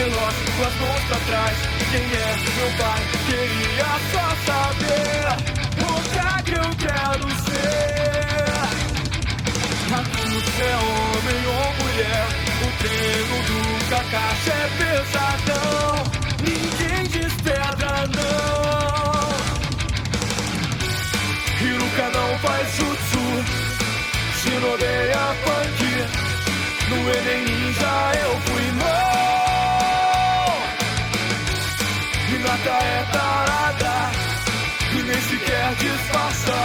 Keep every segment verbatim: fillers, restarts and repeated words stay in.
veloz, com as mãos pra trás. Quem é meu pai? Queria só saber. Otaku eu quero ser. Aqui é homem ou mulher. O treino do Kakashi é pesadão. Ninguém diz pedra não. Hiruka não faz jutsu. Shinodeia punk. No Enem Ninja eu fui não. Hinata é tarada e nem sequer disfarça.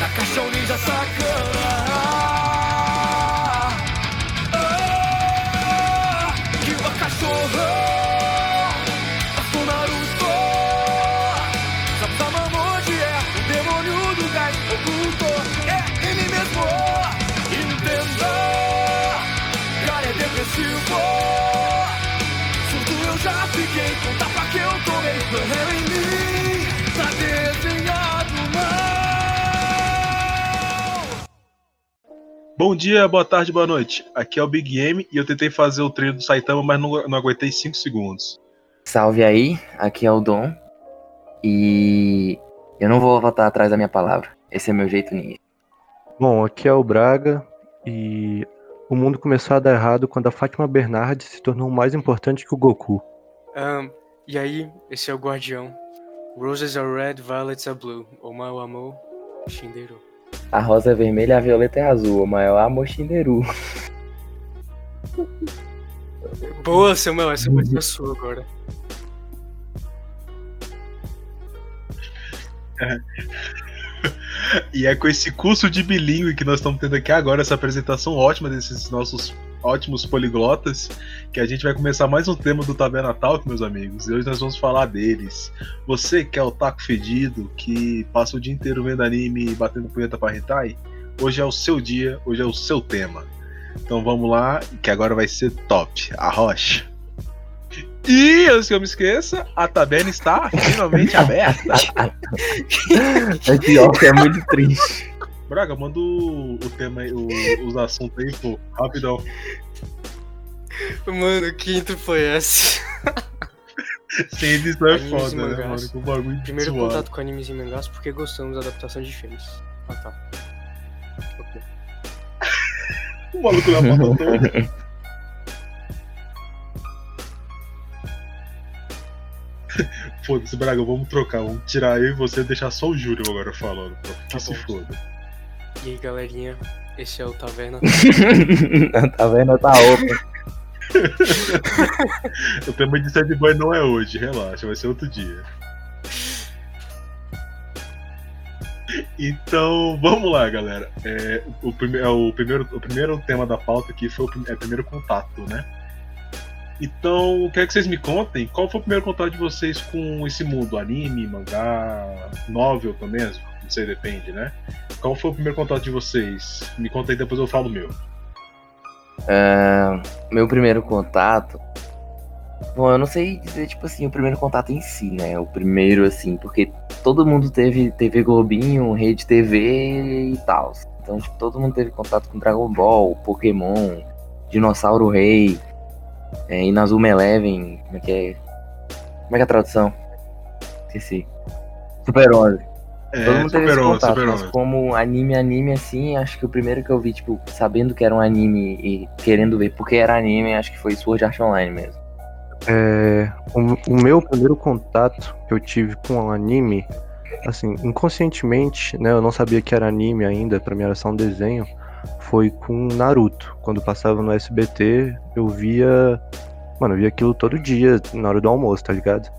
Na caixa é um ninja sacana. Oh, que uma cachorra. Passou Naruto. Sabe onde é? O demônio do gás oculto. É ele mesmo. Entenda. Surto eu já fiquei, com tapa que eu tomei. Banheiro em mim, tá desenhado mal. Bom dia, boa tarde, boa noite. Aqui é o Big Game e eu tentei fazer o trilho do Saitama, mas não, não aguentei cinco segundos. Salve aí, aqui é o Dom. E eu não vou voltar atrás da minha palavra. Esse é meu jeito ninja. Bom, aqui é o Braga e... o mundo começou a dar errado quando a Fátima Bernardes se tornou mais importante que o Goku. Um, e aí, esse é o Guardião. Roses are red, violets are blue. O meu amor, Shinderou. A rosa é vermelha, a violeta é azul. O meu amor, Shinderou. Boa, seu meu. Essa vai ser a sua agora. E é com esse curso de bilíngue que nós estamos tendo aqui agora, essa apresentação ótima desses nossos ótimos poliglotas, que a gente vai começar mais um tema do Taberna Talk, meus amigos. E hoje nós vamos falar deles. Você que é o taco fedido, que passa o dia inteiro vendo anime e batendo punheta pra hentai, hoje é o seu dia, hoje é o seu tema. Então vamos lá, que agora vai ser top. A rocha. E, antes que eu me esqueça, a taberna está finalmente aberta. É pior que é muito triste. Braga, manda o, o tema aí, o, os assuntos aí, pô, rapidão. Mano, o quinto foi esse. Sem edição é foda, né, mano? Com o bagulho primeiro suado. Contato com animes e mangás porque gostamos da adaptação de filmes. Ah, tá. Okay. O maluco lá matou todo. Foda-se, Braga, vamos trocar, vamos tirar eu e você e deixar só o Júlio agora falando, pô, que tá se foda. E aí, galerinha, esse é o Taverna. A Taverna tá open. O tema de Sad Boy não é hoje, relaxa, vai ser outro dia. Então, vamos lá, galera. É, o, prime- o, primeiro, o primeiro tema da pauta aqui foi o prim- é, primeiro contato, né? Então, quero que vocês me contem qual foi o primeiro contato de vocês com esse mundo, anime, mangá, novel também, não sei, depende, né? Qual foi o primeiro contato de vocês? Me conta aí, depois eu falo o meu. Uh, meu primeiro contato... Bom, eu não sei dizer, tipo assim, o primeiro contato em si, né? O primeiro, assim, porque todo mundo teve T V Globinho, Rede T V e tal. Então, tipo, todo mundo teve contato com Dragon Ball, Pokémon, Dinossauro Rei... É, Inazuma Eleven, como é que é? Como é que é a tradução? Esqueci. Super onze. É, todo mundo teve esse contato, Super onze. Mas como anime, anime assim, acho que o primeiro que eu vi, tipo, sabendo que era um anime e querendo ver porque era anime, acho que foi Sword Art Online mesmo. É, o, o meu primeiro contato que eu tive com o anime, assim, inconscientemente, né, eu não sabia que era anime ainda, pra mim era só um desenho. Foi com Naruto. Quando passava no S B T, eu via... Mano, eu via aquilo todo dia, na hora do almoço, tá ligado?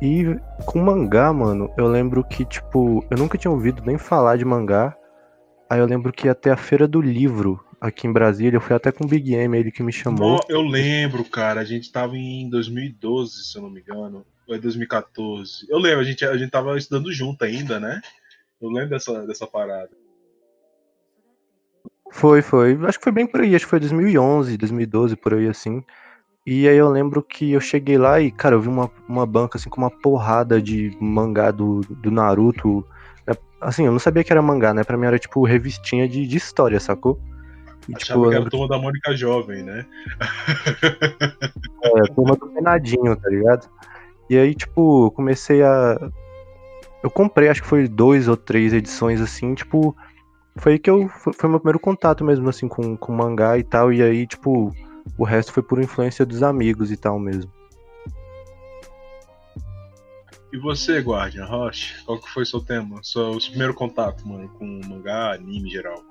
E com mangá, mano, eu lembro que, tipo... eu nunca tinha ouvido nem falar de mangá. Aí eu lembro que até a Feira do Livro, aqui em Brasília, eu fui até com o Big M, ele que me chamou. Eu lembro, cara, a gente tava em dois mil e doze, se eu não me engano. Ou é dois mil e catorze. Eu lembro, a gente, a gente tava estudando junto ainda, né? Eu lembro dessa, dessa parada. Foi, foi. Acho que foi bem por aí. Acho que foi dois mil e onze, dois mil e doze, por aí, assim. E aí eu lembro que eu cheguei lá e, cara, eu vi uma, uma banca, assim, com uma porrada de mangá do, do Naruto. Assim, eu não sabia que era mangá, né? Pra mim era, tipo, revistinha de, de história, sacou? Achava tipo, que era a turma da Mônica Jovem, né? É, a turma do Penadinho, tá ligado? E aí, tipo, comecei a... Eu comprei, acho que foi dois ou três edições, assim, tipo... Foi aí que eu... Foi meu primeiro contato mesmo, assim, com, com mangá e tal. E aí, tipo, o resto foi por influência dos amigos e tal mesmo. E você, Guardian Rocha, qual que foi seu tema? Seu primeiro contato, mano, com mangá, anime em geral?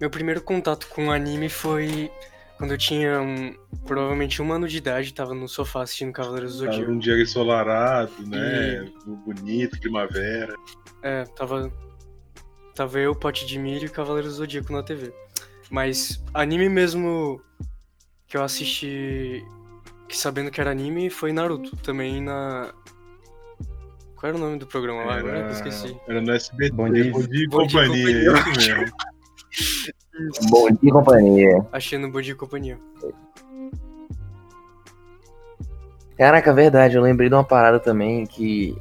Meu primeiro contato com anime foi quando eu tinha um, provavelmente um ano de idade, tava no sofá assistindo Cavaleiros do Zodíaco. Tava um dia ensolarado, né? E... bonito, primavera. É, tava, tava eu, Pote de Milho e Cavaleiros do Zodíaco na T V. Mas anime mesmo que eu assisti... sabendo que era anime, foi Naruto, também na... Qual era o nome do programa lá? Era... Agora eu esqueci. Era no S B T, Bom Dia e Companhia. Bom Dia e Companhia. Achei no Bom Dia e Companhia. Caraca, verdade, eu lembrei de uma parada também que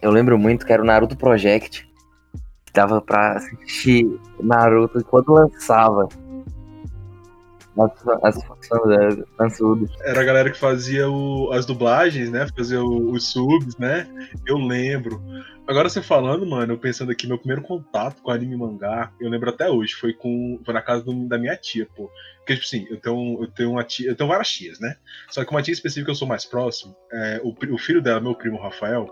eu lembro muito, que era o Naruto Project, que dava pra assistir Naruto enquanto lançava. As funções. Era a galera que fazia o, as dublagens, né? Fazia o, os subs, né? Eu lembro. Agora você falando, mano, eu pensando aqui, meu primeiro contato com anime e mangá, eu lembro até hoje, foi com. Foi na casa do, da minha tia, pô. Porque, tipo assim, eu tenho, eu tenho uma tia. Eu tenho várias tias, né? Só que uma tia específica que eu sou mais próximo, é, o, o filho dela, meu primo Rafael,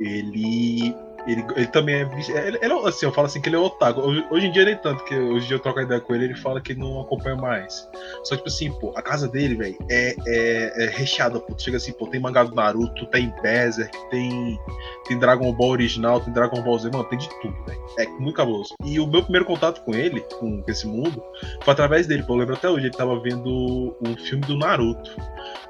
ele. Ele, ele também é, ele, ele, assim, eu falo assim que ele é otaku, hoje em dia nem tanto, que hoje em dia eu troco a ideia com ele, ele fala que ele não acompanha mais, só que tipo assim, pô, a casa dele, velho, é, é, é recheada, pô, tu chega assim, pô, tem mangá do Naruto, tem Berserk, tem, tem Dragon Ball original, tem Dragon Ball Z, mano, tem de tudo, velho, é muito cabuloso. E o meu primeiro contato com ele, com, com esse mundo, foi através dele, pô, eu lembro até hoje, ele tava vendo um filme do Naruto,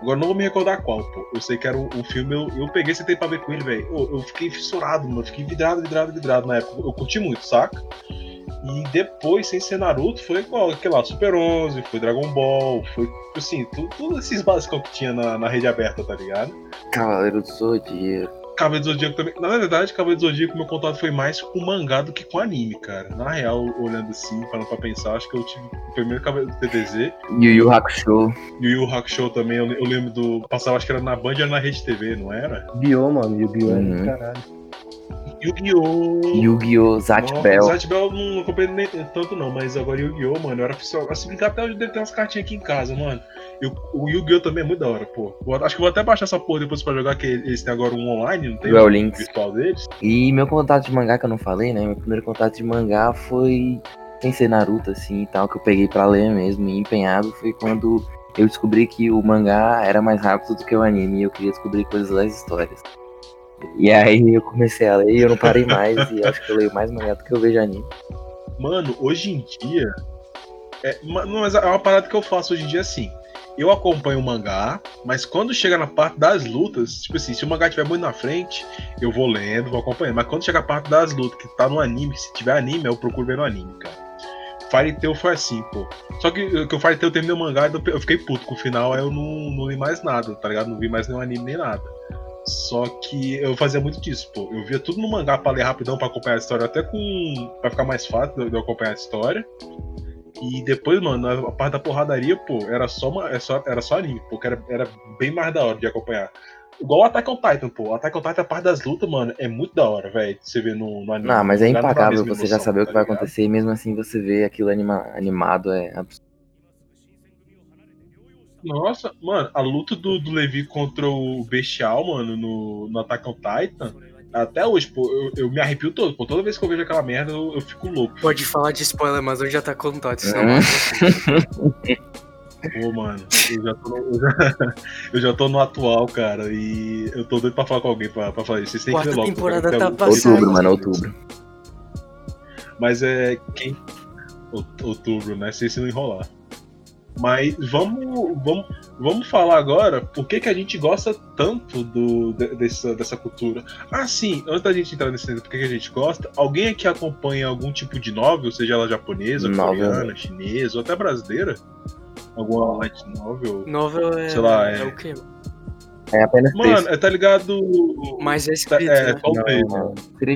agora não vou me recordar qual, pô, eu sei que era um, um filme, eu, eu peguei esse tempo pra ver com ele, velho, eu, eu fiquei fissurado, mano, eu fiquei vidrado, vidrado, vidrado na época, eu curti muito, saca? E depois, sem ser Naruto, foi igual, aquele lá, Super onze, foi Dragon Ball, foi, assim, tudo, tudo esses basicão que tinha na, na rede aberta, tá ligado? Cavaleiro do Zodíaco. Cavaleiro do Zodíaco também, na verdade, Cavaleiro do Zodíaco, meu contato foi mais com mangá do que com anime, cara. Na real, olhando assim, falando pra pensar, acho que eu tive o primeiro Cavaleiro do T D Z. Yu Yu Hakusho. Yu Yu Hakusho também, eu, eu lembro do, passava, acho que era na Band, era na Rede T V, não era? Yu-Gi-Oh, mano, Yu-Gi-Oh, uhum. Caralho. Yu-Gi-Oh! Yu-Gi-Oh! Zatch Bell. Zatch Bell não comprei nem tanto não, mas agora Yu-Gi-Oh! Mano, eu era oficial. Se brincar até hoje, deve ter umas cartinhas aqui em casa, mano. Eu, o Yu-Gi-Oh! Também é muito da hora, pô. Eu acho que eu vou até baixar essa porra depois pra jogar, que eles têm agora um online, não tem o link principal deles. E meu contato de mangá que eu não falei, né? Meu primeiro contato de mangá foi sem ser Naruto, assim, e tal, que eu peguei pra ler mesmo e empenhado, foi quando eu descobri que o mangá era mais rápido do que o anime e eu queria descobrir coisas das histórias. E aí eu comecei a ler e eu não parei mais. E acho que eu leio mais mangá do que eu vejo anime. Mano, hoje em dia é, mas é uma parada que eu faço hoje em dia assim. Eu acompanho o mangá, mas quando chega na parte das lutas, tipo assim, se o mangá estiver muito na frente, eu vou lendo, vou acompanhando. Mas quando chega a parte das lutas, que tá no anime, se tiver anime, eu procuro ver no anime, cara. Fairy Tail foi assim, pô. Só que, que o Fairy Tail terminou o mangá e eu fiquei puto com o final, aí eu não, não li mais nada, tá ligado? Não vi mais nenhum anime nem nada. Só que eu fazia muito disso, pô. Eu via tudo no mangá pra ler rapidão, pra acompanhar a história, até com... pra ficar mais fácil de eu acompanhar a história. E depois, mano, a parte da porradaria, pô, era só, uma... era só anime, pô, que era... era bem mais da hora de acompanhar. Igual o Attack on Titan, pô. O Attack on Titan, a parte das lutas, mano, é muito da hora, velho, você ver no, no anime. Não, mas é impagável você emoção, já saber o que vai ligado? Acontecer e mesmo assim você ver aquilo anima... animado, é absurdo. Nossa, mano, a luta do, do Levi contra o Bestial, mano, no, no Attack on Titan, até hoje, pô, eu, eu me arrepio todo, pô, toda vez que eu vejo aquela merda, eu, eu fico louco. Pode falar de spoiler, mas hoje já tá contado, senão... Pô, mano, eu já, tô, eu, já, eu já tô no atual, cara, e eu tô doido pra falar com alguém pra, pra falar isso, vocês têm que ver logo. Temporada tá passando. Outubro, mano, outubro. Mas é, quem... Outubro, né, se não enrolar. Mas vamos, vamos, vamos falar agora por que, que a gente gosta tanto do, de, dessa, dessa cultura. Ah, sim, antes da gente entrar nesse tema, por que, que a gente gosta, alguém aqui acompanha algum tipo de novel, seja ela japonesa, novel. Coreana, chinesa ou até brasileira? Alguma light novel? Novel é, sei lá, é... é o quê? É apenas texto. Mano, tá ligado? Mas é escrito. É, né? Talvez. Não, não.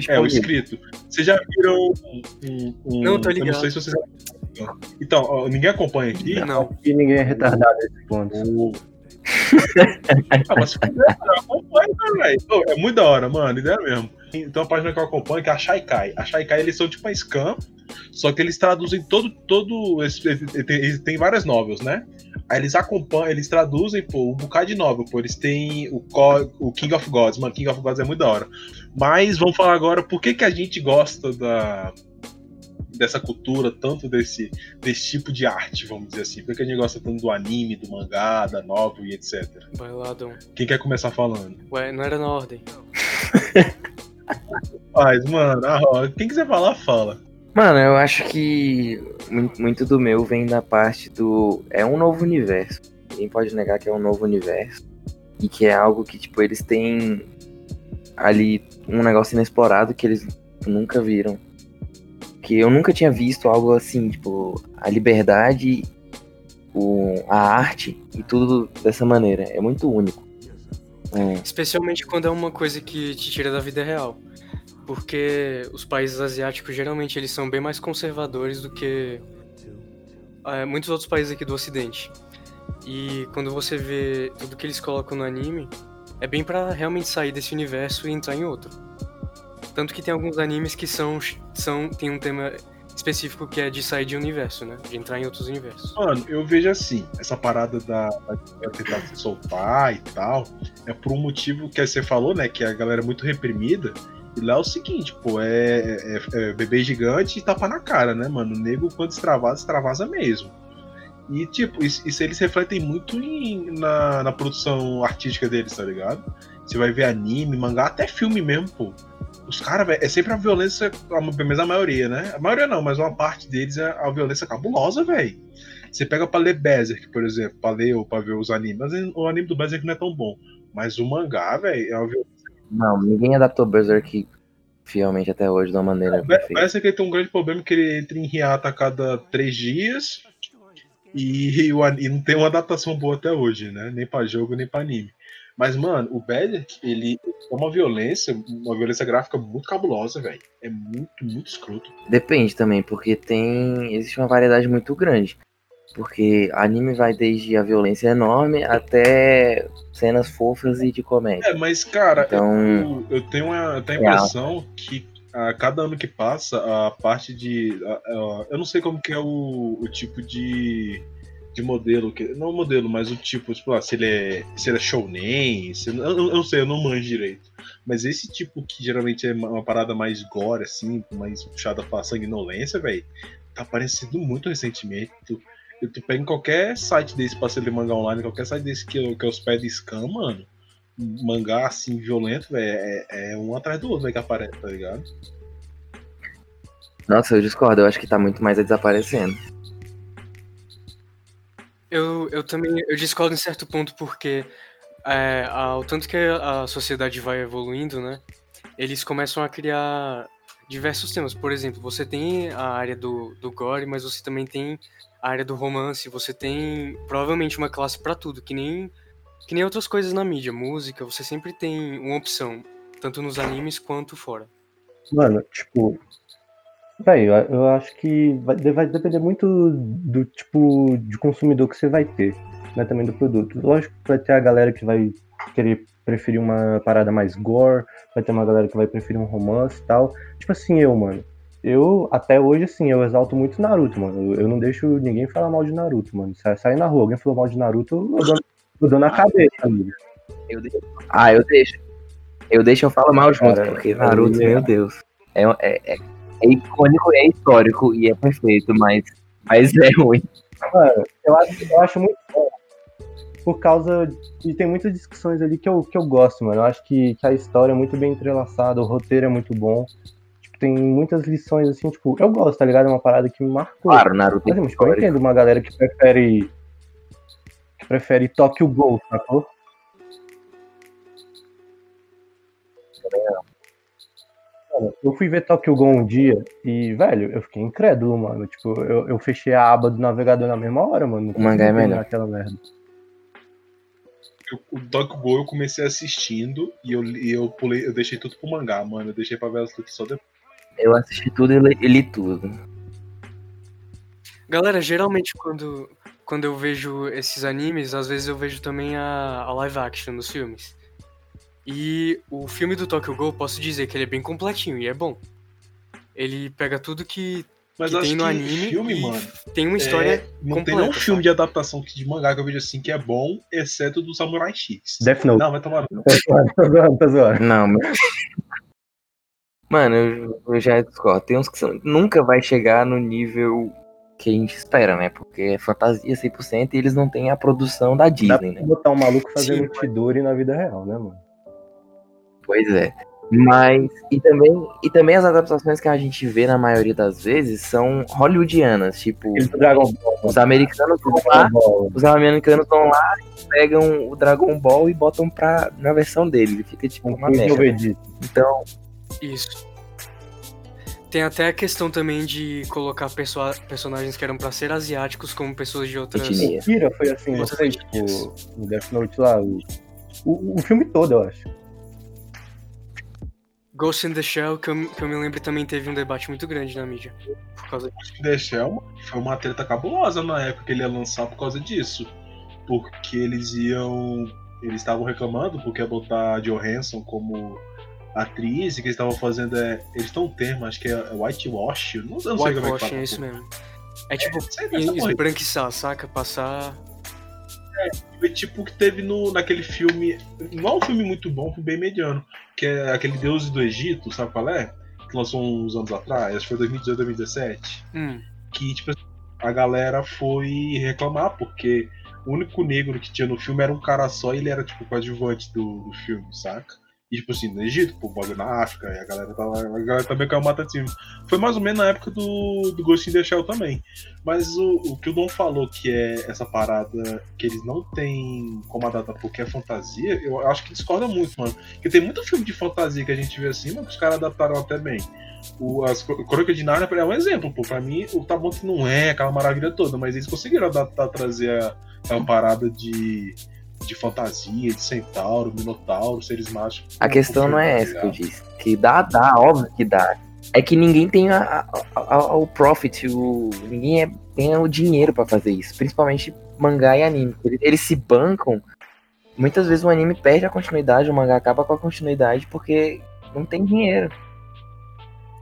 É, o escrito. Vocês já viram um, um. Não, tô ligado. Eu não sei se vocês já viram. Então, ó, ninguém acompanha aqui. Não. não. E ninguém é retardado nesse ponto. O... ah, mas acompanha, velho. Oh, é muito da hora, mano. Ideia mesmo. Então a página que eu acompanho que é a Shaikai. A Shaikai, eles são tipo uma scam, só que eles traduzem todo. todo eles têm várias novels, né? Aí eles acompanham, eles traduzem, pô, um bocado de novel, pô. Eles têm o, Co- o King of Gods, mano. King of Gods é muito da hora. Mas vamos falar agora por que, que a gente gosta da, dessa cultura, tanto desse, desse tipo de arte, vamos dizer assim. Por que, que a gente gosta tanto do anime, do mangá, da novel e etcétera. Vai lá, Dom. Quem quer começar falando? Ué, não era na ordem. Mas, mano, ah, quem quiser falar, fala. Mano, eu acho que muito do meu vem da parte do... É um novo universo. Ninguém pode negar que é um novo universo. E que é algo que, tipo, eles têm ali um negócio inexplorado que eles nunca viram. Que eu nunca tinha visto algo assim, tipo, a liberdade, o... a arte e tudo dessa maneira. É muito único. É. Especialmente quando é uma coisa que te tira da vida real. Porque os países asiáticos, geralmente, eles são bem mais conservadores do que é, muitos outros países aqui do Ocidente. E quando você vê tudo que eles colocam no anime, é bem pra realmente sair desse universo e entrar em outro. Tanto que tem alguns animes que são, são tem um tema específico que é de sair de universo, né? De entrar em outros universos. Mano, eu vejo assim, essa parada da, da tentar se soltar e tal, é por um motivo que você falou, né? Que a galera é muito reprimida. E lá é o seguinte, pô, é, é, é bebê gigante e tapa na cara, né, mano? O nego, quando extravasa, extravasa mesmo. E, tipo, isso, isso eles refletem muito em, na, na produção artística deles, tá ligado? Você vai ver anime, mangá, até filme mesmo, pô. Os caras, velho, é sempre a violência, mas a maioria, né? A maioria não, mas uma parte deles é a violência cabulosa, velho. Você pega pra ler Berserk, por exemplo, pra ler ou pra ver os animes. Mas o anime do Berserk não é tão bom. Mas o mangá, velho, é uma violência. Não, ninguém adaptou Berserk fielmente até hoje de uma maneira não, perfeita. Parece que ele tem um grande problema que ele entra em hiato a cada três dias e, e não tem uma adaptação boa até hoje, né? Nem pra jogo, nem pra anime. Mas, mano, o Berserk, ele é uma violência, uma violência gráfica muito cabulosa, velho. É muito, muito escroto. Depende também, porque tem... Existe uma variedade muito grande. Porque anime vai desde a violência enorme até cenas fofas e de comédia. É, mas, cara, então, eu, eu tenho uma, eu tenho a impressão é. que a cada ano que passa, a parte de... A, a, eu não sei como que é o, o tipo de, de modelo. Que, não o modelo, mas o tipo, tipo ah, se ele é, se ele é shounen, se, eu, eu não sei, eu não manjo direito. Mas esse tipo que geralmente é uma parada mais gore, assim, mais puxada pra sanguinolência, velho, tá aparecendo muito recentemente. Tu pega em qualquer site desse pra você ler mangá online, qualquer site desse que eu, que eu os pés de scan, mano, mangá assim, violento, velho, é, é um atrás do outro, velho, que aparece, tá ligado? Nossa, eu discordo, eu acho que tá muito mais desaparecendo. Eu, eu também, eu discordo em certo ponto porque é, ao tanto que a sociedade vai evoluindo, né, eles começam a criar diversos temas. Por exemplo, você tem a área do, do gore, mas você também tem a área do romance, você tem provavelmente uma classe pra tudo, que nem, que nem outras coisas na mídia, música, você sempre tem uma opção, tanto nos animes quanto fora. Mano, tipo, velho, eu acho que vai, vai depender muito do tipo de consumidor que você vai ter, né, também do produto. Lógico que vai ter a galera que vai querer preferir uma parada mais gore, vai ter uma galera que vai preferir um romance e tal. Tipo assim, eu, mano, eu, até hoje, assim, eu exalto muito Naruto, mano. Eu, eu não deixo ninguém falar mal de Naruto, mano. Sai, sai na rua, alguém falou mal de Naruto, eu dou, eu dou na cabeça, amigo. Eu deixo. Ah, eu deixo. Eu deixo, eu falo mal junto, cara, porque Naruto, meu Deus. É, é, é, é icônico, é histórico e é perfeito, mas, mas é ruim. Mano, eu acho, eu acho muito bom. Por causa de... Tem muitas discussões ali que eu, que eu gosto, mano. Eu acho que, que a história é muito bem entrelaçada, o roteiro é muito bom. Tem muitas lições, assim, tipo, eu gosto, tá ligado? É uma parada que me marcou. Claro, Naruto. Mas, tipo, eu entendo uma galera que prefere... Que prefere Tokyo Ghoul, sacou? Eu fui ver Tokyo Ghoul um dia e, velho, eu fiquei incrédulo, mano. Tipo, eu, eu fechei a aba do navegador na mesma hora, mano. O mangá é melhor. Aquela merda. eu, o Tokyo Ghoul eu comecei assistindo e eu, e eu pulei, eu deixei tudo pro mangá, mano. Eu deixei pra ver as lutas só depois. Eu assisti tudo e li, li tudo. Galera, geralmente quando, quando eu vejo esses animes, às vezes eu vejo também a, a live action dos filmes. E o filme do Tokyo Ghoul, posso dizer que ele é bem completinho e é bom. Ele pega tudo que, mas que tem no que anime filme, mano, tem uma história é, não completa, tem nenhum filme, sabe, de adaptação de mangá que eu vejo assim que é bom, exceto do Samurai X. Death Note. Não, vai tomar... Não, mas... Mano, eu, eu já discordo. Tem uns que são... nunca vai chegar no nível... que a gente espera, né? Porque é fantasia cem por cento e eles não têm a produção da Disney, dá pra, né? Botar um maluco fazendo Chidori na vida real, né, mano? Pois é. Mas, e também, e também as adaptações que a gente vê na maioria das vezes são hollywoodianas, tipo... Dragon Ball. Os americanos vão lá, os americanos vão lá, pegam o Dragon Ball e botam pra, na versão dele, fica tipo uma merda. Então... Isso. Tem até a questão também de colocar perso- personagens que eram pra ser asiáticos como pessoas de outras... Mentira, foi assim, não sei, tipo, o Death Note lá, o, o, o filme todo, eu acho. Ghost in the Shell, que eu, que eu me lembro, também teve um debate muito grande na mídia. Por causa disso. Ghost in the Shell foi uma treta cabulosa na época que ele ia lançar por causa disso. Porque eles iam... Eles estavam reclamando porque ia botar a Johansson como... atriz, e que eles estavam fazendo é... Eles têm um termo, acho que é Whitewash. Não, eu não sei como é que fala. É isso mesmo. É tipo, é, esbranquiçar, saca? Passar... É, tipo o que teve no, naquele filme... Não é um filme muito bom, foi bem mediano. Que é aquele Deus do Egito, sabe qual é? Que lançou uns anos atrás, acho que foi dois mil e dezoito, dois mil e dezessete. Hum. Que, tipo, a galera foi reclamar, porque o único negro que tinha no filme era um cara só, e ele era, tipo, coadjuvante do, do filme, saca? E, tipo assim, no Egito, pô, bagulho na África, e a galera tava, a galera também caiu matando cima. Foi mais ou menos na época do, do Ghost in the Shell também. Mas o, o que o Dom falou, que é essa parada que eles não têm como adaptar porque é fantasia, eu acho que discorda muito, mano. Porque tem muito filme de fantasia que a gente vê assim, mas que os caras adaptaram até bem. O, as Crônicas de Nárnia é um exemplo, pô. Pra mim, o tá bom que não é aquela maravilha toda, mas eles conseguiram adaptar, trazer a, a parada de... de fantasia, de centauro, minotauro, seres mágicos. A questão não é essa que eu disse. Que dá, dá, óbvio que dá. É que ninguém tem a, a, a, o profit, o, ninguém é, tem o dinheiro pra fazer isso. Principalmente mangá e anime. Eles, eles se bancam. Muitas vezes o anime perde a continuidade, o mangá acaba com a continuidade porque não tem dinheiro.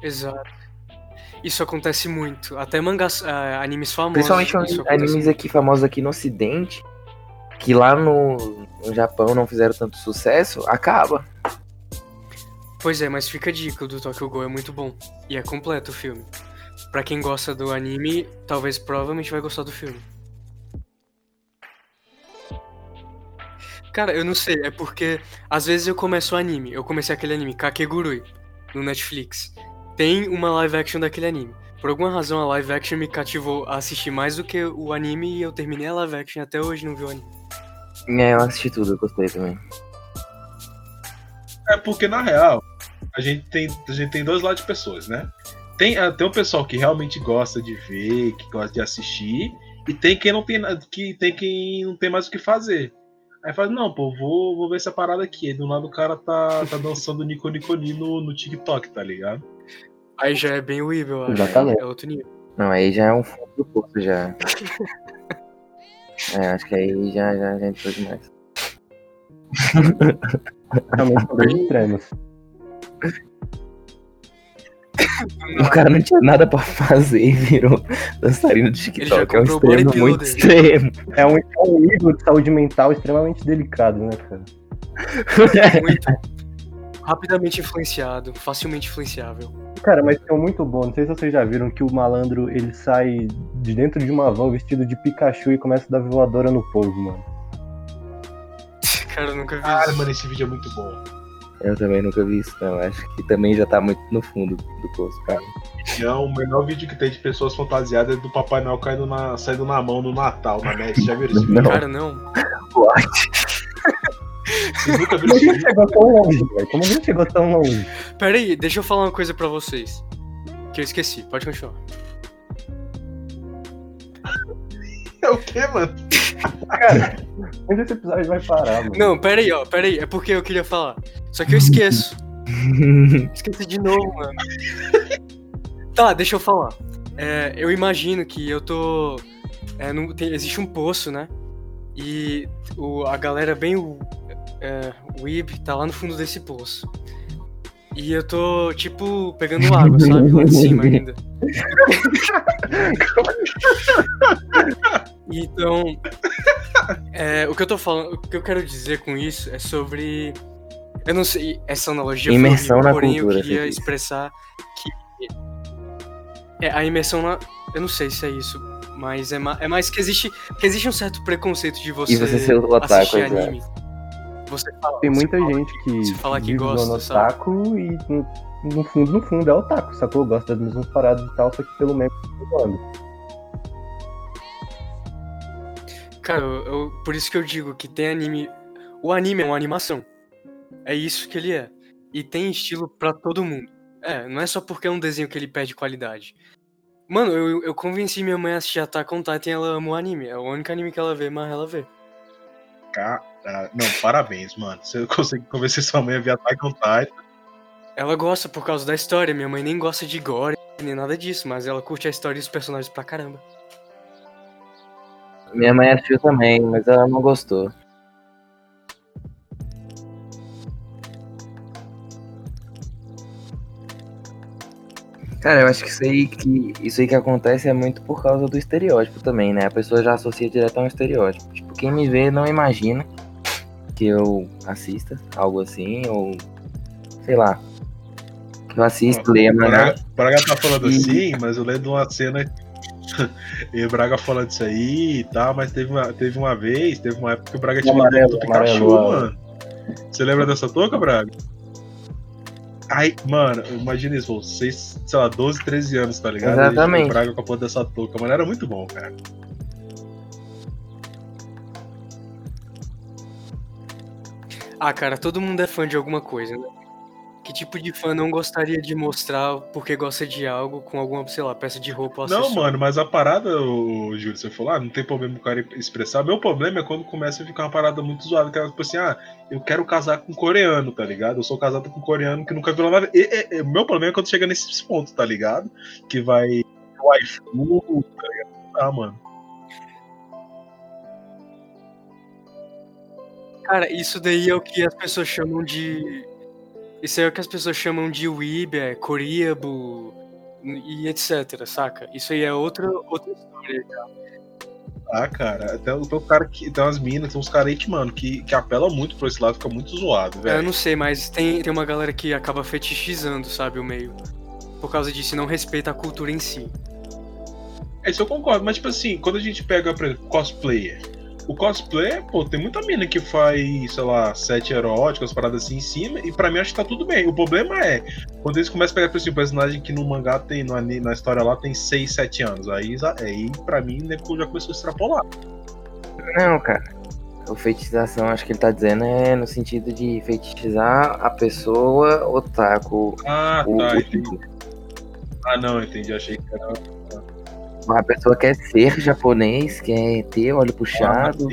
Exato. Isso acontece muito. Até mangás, uh, animes famosos. Principalmente animes, animes aqui, famosos aqui no Ocidente. Que lá no, no Japão não fizeram tanto sucesso, acaba. Pois é, mas fica a dica, o do Tokyo Ghoul é muito bom. E é completo o filme. Pra quem gosta do anime, talvez provavelmente vai gostar do filme. Cara, eu não sei, é porque às vezes eu começo o anime. Eu comecei aquele anime, Kakegurui, no Netflix. Tem uma live action daquele anime. Por alguma razão a live action me cativou a assistir mais do que o anime e eu terminei a live action até hoje, não vi o anime. É, eu assisti tudo, eu gostei também. É porque, na real, a gente tem, a gente tem dois lados de pessoas, né? Tem, tem o pessoal que realmente gosta de ver, que gosta de assistir, e tem quem não tem, que, tem, quem não tem mais o que fazer. Aí fala, não, pô, vou, vou ver essa parada aqui. Aí do lado o cara tá, tá dançando Nico Niconi no, no TikTok, tá ligado? Aí já é bem horrível, eu acho. Exatamente. É outro nível. Não, aí já é um fundo do poço, já. É, acho que aí já, já, já entrou demais. Realmente foi dois extremos. O cara não tinha nada pra fazer e virou dançarino de TikTok. É um extremo muito extremo. É um, é um nível de saúde mental extremamente delicado, né, cara? É muito. Rapidamente influenciado, facilmente influenciável. Cara, mas é muito bom, não sei se vocês já viram que o malandro, ele sai de dentro de uma van vestido de Pikachu e começa a dar voadora no povo, mano. Cara, eu nunca vi ah, isso. Cara, mano, esse vídeo é muito bom. Eu também nunca vi isso, não. Acho que também já tá muito no fundo do poço, cara. Não, o melhor vídeo que tem de pessoas fantasiadas é do Papai Noel caindo na, saindo na mão no Natal, na net. Já viram esse vídeo? Não. Cara, não. What? Como a gente chegou tão longe, velho? Como a gente chegou tão longe? Pera aí, deixa eu falar uma coisa pra vocês. Que eu esqueci, pode continuar. É o que, mano? Cara, onde esse episódio vai parar, mano? Não, pera aí, ó, pera aí. É porque eu queria falar. Só que eu esqueço. Esqueci de novo, mano. Tá, deixa eu falar. É, eu imagino que eu tô... É, não, tem, existe um poço, né? E o, a galera bem... O, é, o I B tá lá no fundo desse poço. E eu tô, tipo, pegando água, sabe? Lá de cima ainda. Então, é, o que eu tô falando, o que eu quero dizer com isso é sobre... Eu não sei, essa analogia... Imersão horrível, na porém, cultura. Porém, eu queria expressar que... É, a imersão na... Eu não sei se é isso, mas é, ma... é mais que existe, que existe um certo preconceito de você, e você ser o otaku, assistir anime. É. Você fala, tem muita você gente fala, que, fala que gosta do otaku, sabe? E no, no fundo, no fundo é otaku, sacou? Gosta das mesmas paradas e tal, só que pelo menos mano. Cara, eu, eu, por isso que eu digo que tem anime. O anime é uma animação. É isso que ele é. E tem estilo pra todo mundo. É, não é só porque é um desenho que ele perde qualidade. Mano, eu, eu convenci minha mãe a assistir Attack on Titan e ela ama o anime. É o único anime que ela vê, mas ela vê. Cara, não, parabéns, mano. Você consegue convencer sua mãe a ver Attack on Titan. Ela gosta por causa da história. Minha mãe nem gosta de gore, nem nada disso, mas ela curte a história e os personagens pra caramba. Minha mãe assistiu também, mas ela não gostou. Cara, eu acho que isso aí que, isso aí que acontece é muito por causa do estereótipo também, né? A pessoa já associa direto a um estereótipo. Tipo, quem me vê não imagina que eu assista algo assim, ou sei lá, que eu assisto, leia, mas... Braga, Braga tá falando assim, mas eu lembro de uma cena e o Braga falando isso aí e tal, mas teve uma, teve uma vez, teve uma época que o Braga tinha medo do Pikachu, mano. Você lembra dessa touca, Braga? Ai, mano, imagina isso, vocês, sei lá, doze, treze anos, tá ligado? Exatamente. Braga com a porra dessa touca, mano, era muito bom, cara. Ah, cara, todo mundo é fã de alguma coisa, né? Que tipo de fã não gostaria de mostrar porque gosta de algo com alguma, sei lá, peça de roupa ou acessório? Não, mano, mas a parada, o Júlio, você falou, ah, não tem problema o cara expressar. Meu problema é quando começa a ficar uma parada muito zoada, que é tipo assim, ah, eu quero casar com um coreano, tá ligado? Eu sou casado com um coreano que nunca viu nada. E, e, e, meu problema é quando chega nesses pontos, tá ligado? Que vai... Waifu, tá ligado? Ah, mano. Cara, isso daí é o que as pessoas chamam de... Isso aí é o que as pessoas chamam de weeb, é coreabo e etcétera, saca? Isso aí é outra, outra história, cara. Ah, cara, até o cara que... Tem umas minas, tem uns caras aí que, mano, que, que apelam muito pra esse lado, fica muito zoado, velho. Eu não sei, mas tem, tem uma galera que acaba fetichizando, sabe, o meio. Por causa disso, não respeita a cultura em si. É, isso eu concordo, mas tipo assim, quando a gente pega, por exemplo, cosplayer... O cosplay, pô, tem muita mina que faz, sei lá, sete eróticas, paradas assim em cima, e pra mim acho que tá tudo bem. O problema é, quando eles começam a pegar, por exemplo, personagem que no mangá tem, no anime, na história lá, tem seis, sete anos. Aí, aí pra mim, né, já começou a extrapolar. Não, cara. O feitiçação, acho que ele tá dizendo, é no sentido de feitiçar a pessoa otaku. Ah, o, tá, o... entendi. Ah, não, entendi, achei que era... A pessoa quer ser japonês, quer ter olho puxado.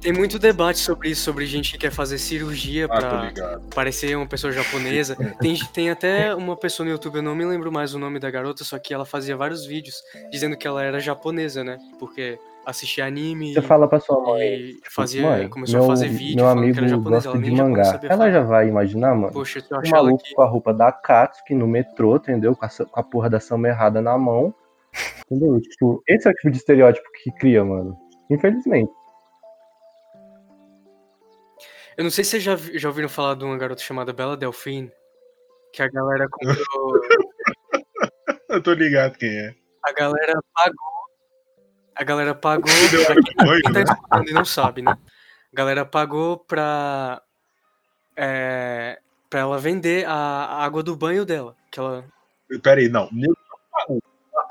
Tem muito debate sobre isso, sobre gente que quer fazer cirurgia ah, pra parecer uma pessoa japonesa. Tem, tem até uma pessoa no YouTube, eu não me lembro mais o nome da garota, só que ela fazia vários vídeos dizendo que ela era japonesa, né? Porque assistia anime. Você fala pra sua mãe, fazia, mãe começou meu, a fazer vídeo, meu amigo que era japonesa, gosta ela de mangá. Ela falar. Já vai imaginar, mano. Poxa, eu um maluco que... com a roupa da Akatsuki no metrô, entendeu? Com a, com a porra da samba errada na mão. Entendeu? Tipo, esse é o tipo de estereótipo que cria, mano. Infelizmente. Eu não sei se vocês já, já ouviram falar de uma garota chamada Bela Delfim, que a galera comprou... Eu tô ligado quem é. A galera pagou. A galera pagou. Pra quem, quem tá escutando e não sabe, né? A galera pagou pra. É, pra ela vender a, a água do banho dela. Que ela... Pera aí, não.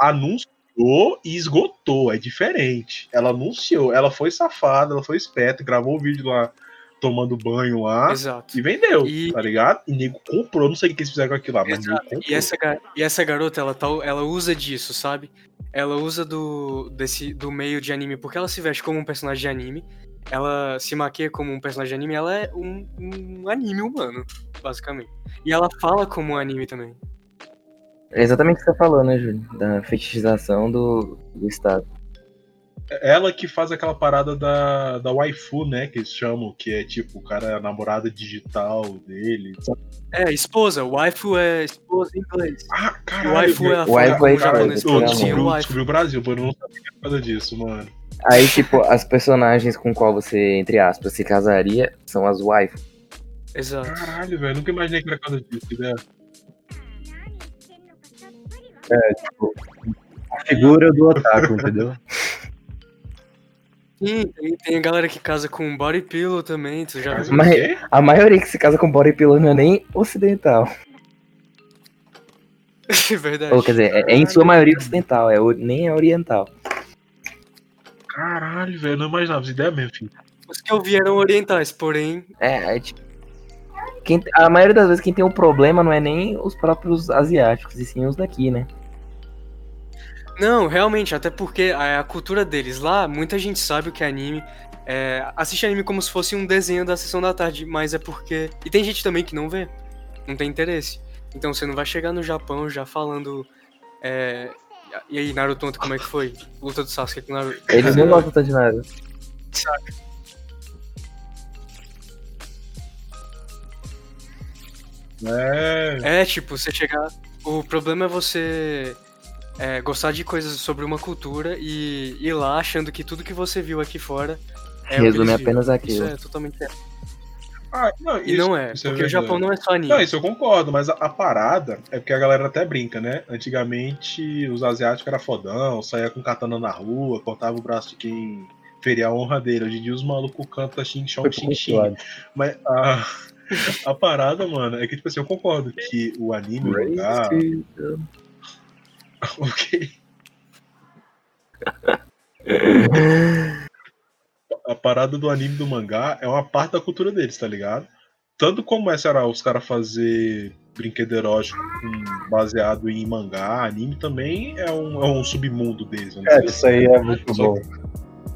Anunciou e esgotou, é diferente. Ela anunciou, ela foi safada, ela foi esperta, gravou um vídeo lá tomando banho lá. Exato. E vendeu, e... tá ligado? E nego comprou, não sei o que eles fizeram com aquilo lá, mas nego comprou. E essa, gar... e essa garota, ela, tá... ela usa disso, sabe? Ela usa do, desse, do meio de anime, porque ela se veste como um personagem de anime, ela se maquia como um personagem de anime, ela é um, um anime humano, basicamente. E ela fala como um anime também. É exatamente o que você falou, né, Júlio? Da fetichização do, do estado. Ela que faz aquela parada da, da waifu, né, que eles chamam, que é tipo, o cara é a namorada digital dele. É, esposa. Waifu é esposa em inglês. Ah, caralho. Waifu é a waifu japonesa. Eu descobri o Brasil, mas eu não sabia nada disso, mano. Aí, tipo, as personagens com qual você, entre aspas, se casaria são as waifu. Exato. Caralho, velho, nunca imaginei que era coisa disso, né? É, tipo, a figura do otaku, entendeu? Sim, tem, tem a galera que casa com body pillow também, tu já viu? Mas a maioria que se casa com body pillow não é nem ocidental. É verdade. Ou, quer dizer, é, é em sua maioria ocidental, é, nem é oriental. Caralho, velho, não imaginava essa ideia mesmo, filho. Os que eu vi eram orientais, porém... É, é tipo... Quem, a maioria das vezes quem tem um problema não é nem os próprios asiáticos, e sim os daqui, né? Não, realmente, até porque a, a cultura deles lá, muita gente sabe o que é anime, é, assiste anime como se fosse um desenho da sessão da tarde, mas é porque... E tem gente também que não vê, não tem interesse. Então você não vai chegar no Japão já falando... É, e aí, Naruto ontem, como é que foi? Luta do Sasuke com Naruto. Eles não gostam tanto de Naruto. Sabe? É. é, tipo, você chegar... O problema é você... É, gostar de coisas sobre uma cultura e ir lá achando que tudo que você viu aqui fora é resume apenas aquilo. Isso é totalmente certo. Ah, não, isso, e não é, porque é o Japão não é só anime. Não, isso eu concordo, mas a, a parada é porque a galera até brinca, né? Antigamente os asiáticos eram fodão, saía com katana na rua, cortava o braço de quem feria a honra dele. Hoje em dia os malucos cantam xin-chon, xin-xin. Mas a, a parada, mano, é que tipo assim, eu concordo que o anime, o mangá... Ok. A parada do anime, do mangá é uma parte da cultura deles, tá ligado? Tanto como essa era os caras fazer brinquedo erótico baseado em mangá, anime também é um, é um submundo deles. É, isso aí é muito Só... bom.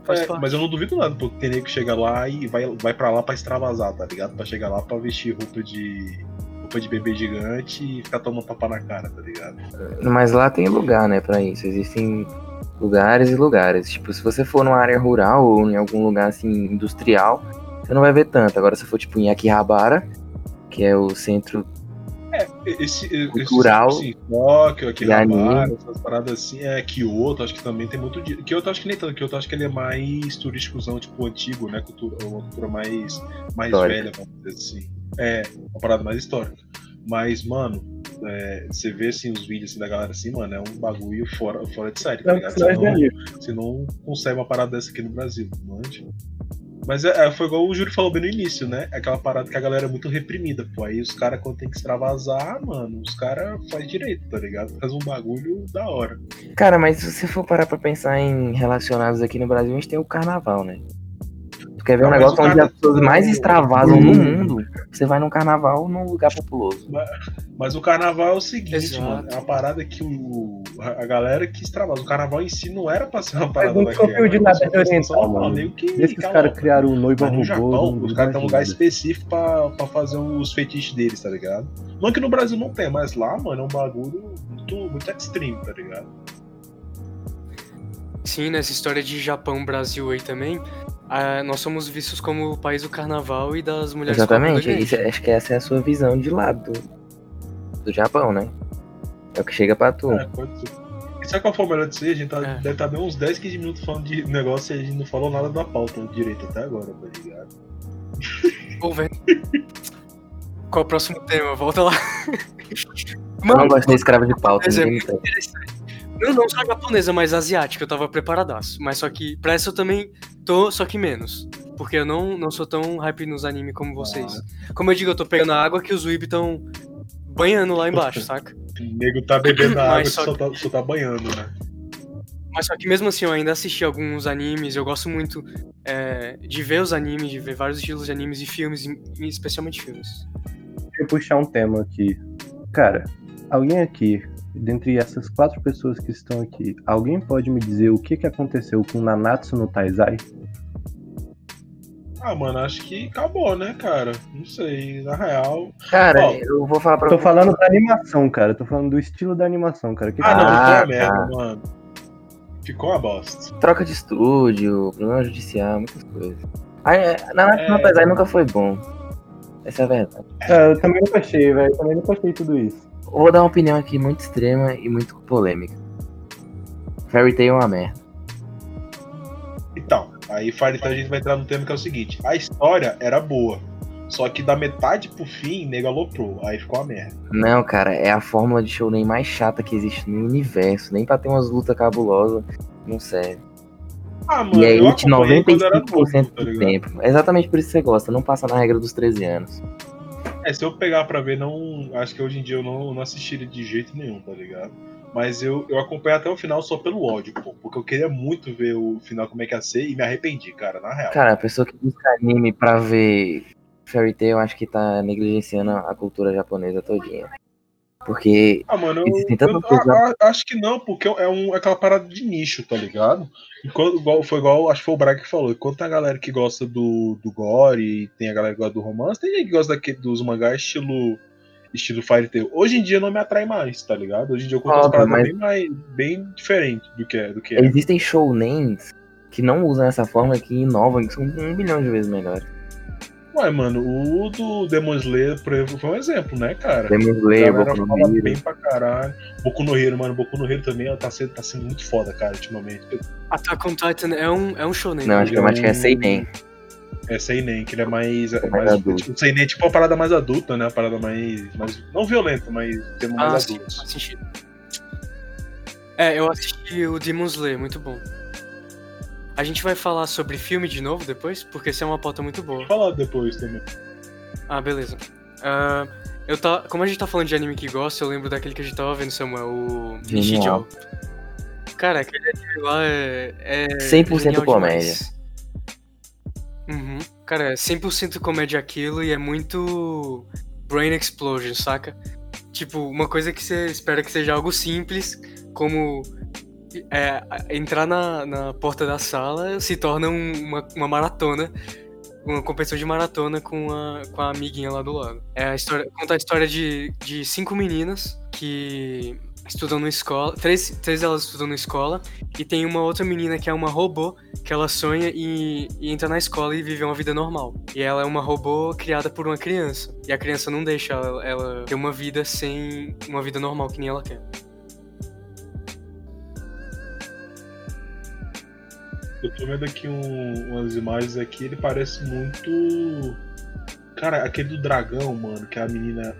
É, mas eu não duvido nada, porque tem nego que chega lá e vai, vai pra lá pra extravasar, tá ligado? Pra chegar lá pra vestir roupa de... de bebê gigante e ficar tomando tapa na cara, tá ligado? Mas lá tem lugar, né, pra isso. Existem lugares e lugares. Tipo, se você for numa área rural ou em algum lugar, assim, industrial, você não vai ver tanto. Agora, se for, tipo, em Akihabara, que é o centro é, esse, cultural... Esse, assim, Tóquio, Akihabara, essas paradas assim, é, Kyoto, acho que também tem muito disso. Kyoto, acho que nem tanto. Kyoto, acho que ele é mais turísticozão, tipo, antigo, né, cultura, uma cultura mais, mais velha, vamos dizer assim. É, uma parada mais histórica. Mas, mano, é, você vê assim, os vídeos assim, da galera assim, mano, é um bagulho fora, fora de série, tá ligado? Você não, você não consegue uma parada dessa aqui no Brasil, não é? Mas é, foi igual o Júlio falou bem no início, né? Aquela parada que a galera é muito reprimida, pô. Aí os caras, quando tem que extravasar, mano, os caras fazem direito, tá ligado? Faz um bagulho da hora. Cara, mas se você for parar pra pensar em relacionados aqui no Brasil, a gente tem o carnaval, né? Quer ver não, um negócio onde cara... as pessoas mais extravasam hum. no mundo, você vai num carnaval num lugar populoso. Mas, mas o carnaval é o seguinte, Exato. mano, é uma parada que o, a galera que extravasa. O carnaval em si não era pra ser uma parada daquela. Mas não confio de nada oriental, mano. Desde que os caras criaram o noivo robô. No Japão, os caras têm um lugar específico pra, pra fazer os feitiços deles, tá ligado? Não que no Brasil não tem, mas lá, mano, é um bagulho muito, muito extreme, tá ligado? Sim, nessa história de Japão-Brasil aí também... Ah, nós somos vistos como o país do carnaval e das mulheres... Exatamente, isso, acho que essa é a sua visão de lá do, do Japão, né? É o que chega pra tu. É, pode ser. E sabe qual foi o melhor de ser? A gente tá, é. deve estar bem uns dez, quinze minutos falando de negócio e a gente não falou nada da pauta direito até agora, tá ligado? Vou ver. Qual é o próximo tema? Volta lá. Mano, eu não gosto de escravo de pauta, é ninguém me tem. Eu não sou japonesa, mas asiática, eu tava preparadaço. Mas só que pra essa eu também tô, só que menos. Porque eu não, não sou tão hype nos animes como vocês. Ah. Como eu digo, eu tô pegando a água que os weeb tão banhando lá embaixo, saca? O nego tá bebendo a água que só, que... Tá, só tá banhando, né? Mas só que mesmo assim eu ainda assisti alguns animes, eu gosto muito é, de ver os animes, de ver vários estilos de animes e filmes, e especialmente filmes. Deixa eu puxar um tema aqui. Cara, alguém aqui, dentre essas quatro pessoas que estão aqui, alguém pode me dizer o que, que aconteceu com Nanatsu no Taizai? Ah, mano, acho que acabou, né, cara? Não sei, na real... Cara, bom, eu vou falar pra você... Tô falando da animação, cara. Tô falando do estilo da animação, cara. Que ah, não, ah, que merda, cara. Mano. Ficou a bosta. Troca de estúdio, problema judicial, muitas coisas. Nanatsu no Taizai nunca foi bom. Essa é a verdade. É, eu também nunca achei, velho. Eu também nunca achei tudo isso. Vou dar uma opinião aqui muito extrema e muito polêmica. Fairy Tail é uma merda. Então... Aí Fairy Tail a gente vai entrar no tema que é o seguinte: a história era boa, só que da metade pro fim, nego aloprou, aí ficou a merda. Não, cara, é a fórmula de shounen mais chata que existe no universo, nem pra ter umas lutas cabulosas, não serve. Ah, mano, e aí eu acompanhei quando era novo, tá ligado? Tempo. É exatamente por isso que você gosta, não passa na regra dos treze anos. É, se eu pegar pra ver, não, acho que hoje em dia eu não, não assistiria de jeito nenhum, tá ligado? Mas eu, eu acompanhei até o final só pelo ódio, pô. Porque eu queria muito ver o final como é que ia ser e me arrependi, cara, na real. Cara, a pessoa que busca anime pra ver Fairy Tail, eu acho que tá negligenciando a cultura japonesa todinha. Porque... Ah, mano, eu, eu, eu coisa... a, a, acho que não, porque é, um, é aquela parada de nicho, tá ligado? Enquanto, igual, foi igual, acho que foi o Braga que falou. Enquanto tem a galera que gosta do, do gore, tem a galera que gosta do romance, tem gente que gosta daquele, dos mangás estilo... Estilo Fairy Tail. Hoje em dia não me atrai mais, tá ligado? Hoje em dia eu curto umas paradas mas... bem, mais, bem diferentes do que é. Do que é. Existem shounens que não usam essa forma, que inovam, que são um milhão de vezes melhores. Ué, mano, o do Demon Slayer, por exemplo, foi um exemplo, né, cara? Demon Slayer, Boku no Hero. Bem pra caralho. Boku no Hero, mano, Boku no Hero também tá sendo, tá sendo muito foda, cara, ultimamente. Attack on Titan é um, é um shounen. Não, acho que é, acho que é Seinen. É Seinen, que ele é mais... É mais, mais tipo, Seinen é tipo uma parada mais adulta, né? Uma parada mais... mais não violenta, mas tema ah, mais adulto. Assisti. É, eu assisti o Demon Slayer, muito bom. A gente vai falar sobre filme de novo depois? Porque essa é uma pauta muito boa. Vou falar depois também. Ah, beleza. Uh, eu tá, como a gente tá falando de anime que gosta, eu lembro daquele que a gente tava vendo, Samuel, o... Nishijou. Cara, aquele anime lá é... é cem por cento comédia. Demais. Uhum. Cara, é cem por cento comédia aquilo e é muito brain explosion, saca? Tipo, uma coisa que você espera que seja algo simples, como é, entrar na, na porta da sala se torna um, uma, uma maratona, uma competição de maratona com a, com a amiguinha lá do lado. É a história, conta a história de, de cinco meninas que estudam na escola, três, três delas estudam na escola, e tem uma outra menina que é uma robô, que ela sonha e, e entra na escola e vive uma vida normal. E ela é uma robô criada por uma criança, e a criança não deixa ela, ela ter uma vida sem uma vida normal que nem ela quer. Eu tô vendo aqui um, umas imagens aqui, ele parece muito... Cara, aquele do dragão, mano, que a menina...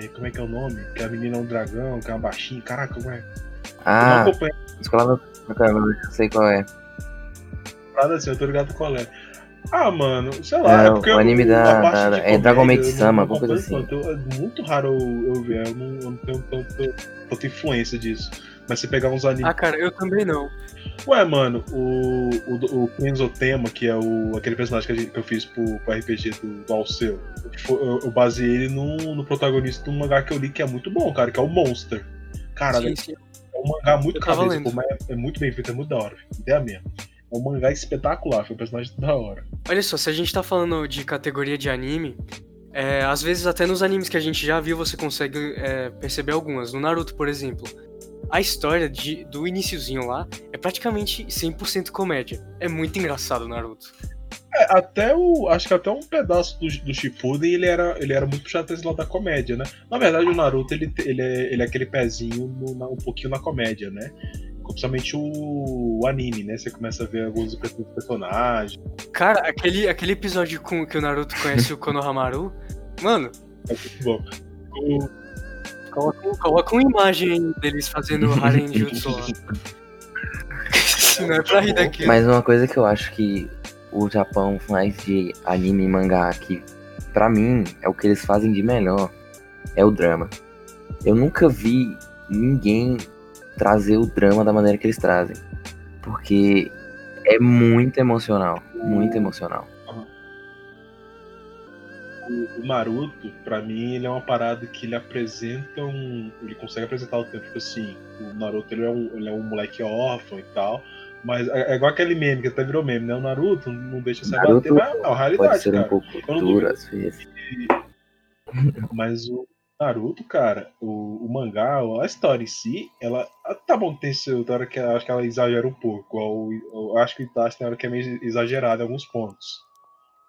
É, como é que é o nome? Que a menina é um dragão, que é uma baixinha. Caraca, como é? Ah, escola do canal, eu sei qual é. Nada assim, eu tô ligado qual é. Ah, mano, sei lá, é, é porque... O anime eu, da... da comédia, é Dragon Maid Sama, alguma coisa assim. Tanto, é muito raro eu ver, eu não, eu não tenho tanta, tanta influência disso. Mas você pegar uns animes... Ah, cara, eu também não. Ué, mano, o, o, o Kenzo Tema, que é o, aquele personagem que, a gente, que eu fiz pro, pro R P G do, do Alceu, eu, eu baseei ele no, no protagonista de um mangá que eu li que é muito bom, cara, que é o Monster. Cara, sim, sim. É um mangá muito cabeça, pô, mas é, é muito bem feito, é muito da hora, ideia mesmo. É um mangá espetacular, foi um personagem da hora. Olha só, se a gente tá falando de categoria de anime... É, às vezes até nos animes que a gente já viu você consegue é, perceber algumas. No Naruto, por exemplo, a história de, do iniciozinho lá é praticamente cem por cento comédia. É muito engraçado o Naruto. É, até o... Acho que até um pedaço do, do Shippuden ele era, ele era muito puxado pra esse lado da comédia, né? Na verdade o Naruto ele, ele, é, ele é aquele pezinho no, na, um pouquinho na comédia, né? Principalmente o, o anime, né? Você começa a ver alguns personagens. Cara, aquele, aquele episódio com, que o Naruto conhece o Konohamaru, mano... É muito bom. O... Coloca, coloca uma imagem deles fazendo o Haren Jutsu lá. Não é pra rir daquilo. Mas uma coisa que eu acho que o Japão faz de anime e mangá, que pra mim é o que eles fazem de melhor, é o drama. Eu nunca vi ninguém... trazer o drama da maneira que eles trazem. Porque é muito emocional. Muito emocional. O Naruto, pra mim, ele é uma parada que ele apresenta um... Ele consegue apresentar o tempo, tipo assim... O Naruto, ele é um, ele é um moleque órfão e tal... Mas é igual aquele meme, que até virou meme, né? O Naruto não deixa se abater, mas é a realidade, pode ser, cara. Um pouco cultura, às vezes. Mas o Naruto, cara, o, o mangá, a história em si, ela... Tá bom que tem seu... Tem hora que acho que ela exagera um pouco. Ou, eu acho que o Itachi tem hora que é meio exagerado em alguns pontos.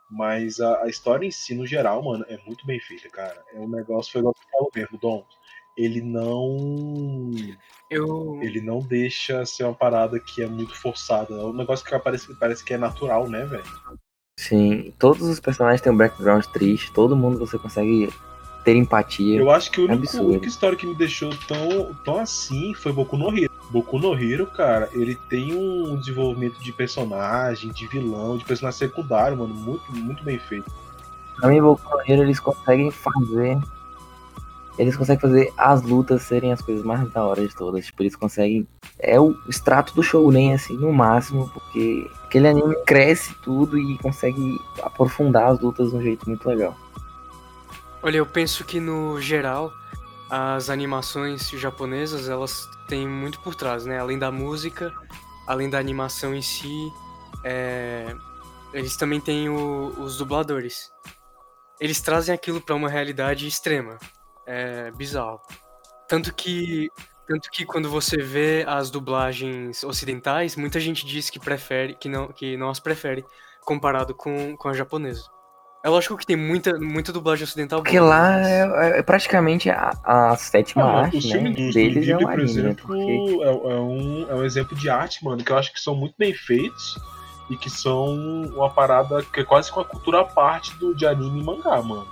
Mas a, a história em si, no geral, mano, é muito bem feita, cara. É um negócio, foi igual que eu falo mesmo, Dom. Ele não... Eu... Ele não deixa ser uma parada que é muito forçada. É um negócio que parece, parece que é natural, né, velho? Sim, todos os personagens têm um background triste. Todo mundo você consegue ter empatia. Eu acho que o único, a única história que me deixou tão, tão assim foi Boku no Hero. Boku no Hero, cara, ele tem um desenvolvimento de personagem, de vilão, de personagem secundário, mano, muito, muito bem feito. Pra mim, Boku no Hero, eles conseguem fazer... Eles conseguem fazer as lutas serem as coisas mais da hora de todas. Tipo, eles conseguem... É o extrato do shounen, assim, no máximo. Porque aquele anime cresce tudo e consegue aprofundar as lutas de um jeito muito legal. Olha, eu penso que, no geral, as animações japonesas, elas têm muito por trás, né? Além da música, além da animação em si, é... eles também têm o... os dubladores. Eles trazem aquilo pra uma realidade extrema. É bizarro. Tanto que, tanto que quando você vê as dublagens ocidentais, muita gente diz que prefere, que não, que não as prefere comparado com, com a japonesa. É lógico que tem muita, muita dublagem ocidental. Porque boa, lá mas... é, é praticamente a, a sétima ah, arte, o né? Do deles é, um por exemplo, porque... é, é, um, é um exemplo de arte, mano, que eu acho que são muito bem feitos e que são uma parada que é quase uma cultura à parte do, de anime e mangá, mano.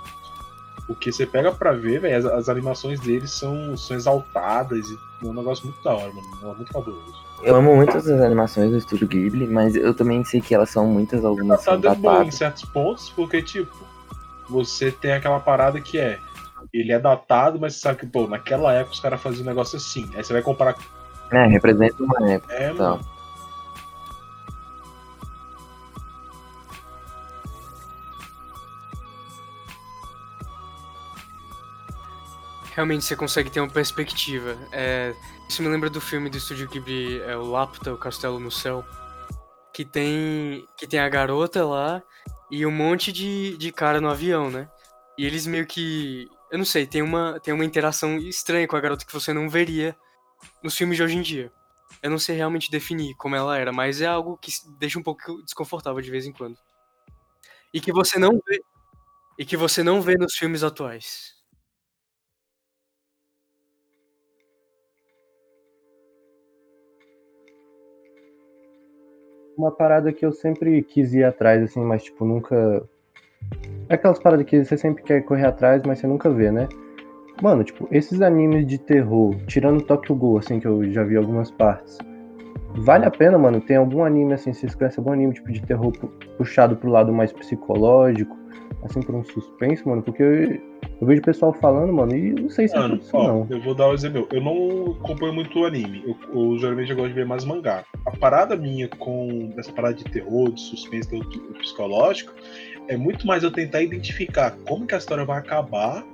Porque você pega pra ver, velho, as, as animações deles são, são exaltadas e é um negócio muito da hora, mano. É muito fabuloso. Eu amo muitas as animações do estúdio Ghibli, mas eu também sei que elas são muitas, algumas são datadas. Em certos pontos, porque, tipo, você tem aquela parada que é, ele é datado, mas você sabe que, pô, naquela época os caras faziam um negócio assim. Aí você vai comparar... É, representa uma época. É, então. Mano. Realmente você consegue ter uma perspectiva. É, isso me lembra do filme do estúdio Ghibli, é, o Lápita, o Castelo no Céu, que tem, que tem a garota lá e um monte de, de cara no avião, né? E eles meio que... Eu não sei, tem uma, tem uma interação estranha com a garota que você não veria nos filmes de hoje em dia. Eu não sei realmente definir como ela era, mas é algo que deixa um pouco desconfortável de vez em quando. E que você não vê, e que você não vê nos filmes atuais. Uma parada que eu sempre quis ir atrás, assim, mas, tipo, nunca... É aquelas paradas que você sempre quer correr atrás, mas você nunca vê, né? Mano, tipo, esses animes de terror, tirando Tokyo Ghoul, assim, que eu já vi algumas partes, vale a pena, mano? Tem algum anime, assim, vocês conhecem algum anime, tipo, de terror puxado pro lado mais psicológico, assim, por um suspense, mano? Porque eu, eu vejo o pessoal falando, mano, e não sei se mano, é produção, ó, não. Eu vou dar um exemplo. Eu não acompanho muito o anime. Eu, eu geralmente eu gosto de ver mais mangá. A parada minha com essa parada de terror, de suspense, do, do psicológico, é muito mais eu tentar identificar como que a história vai acabar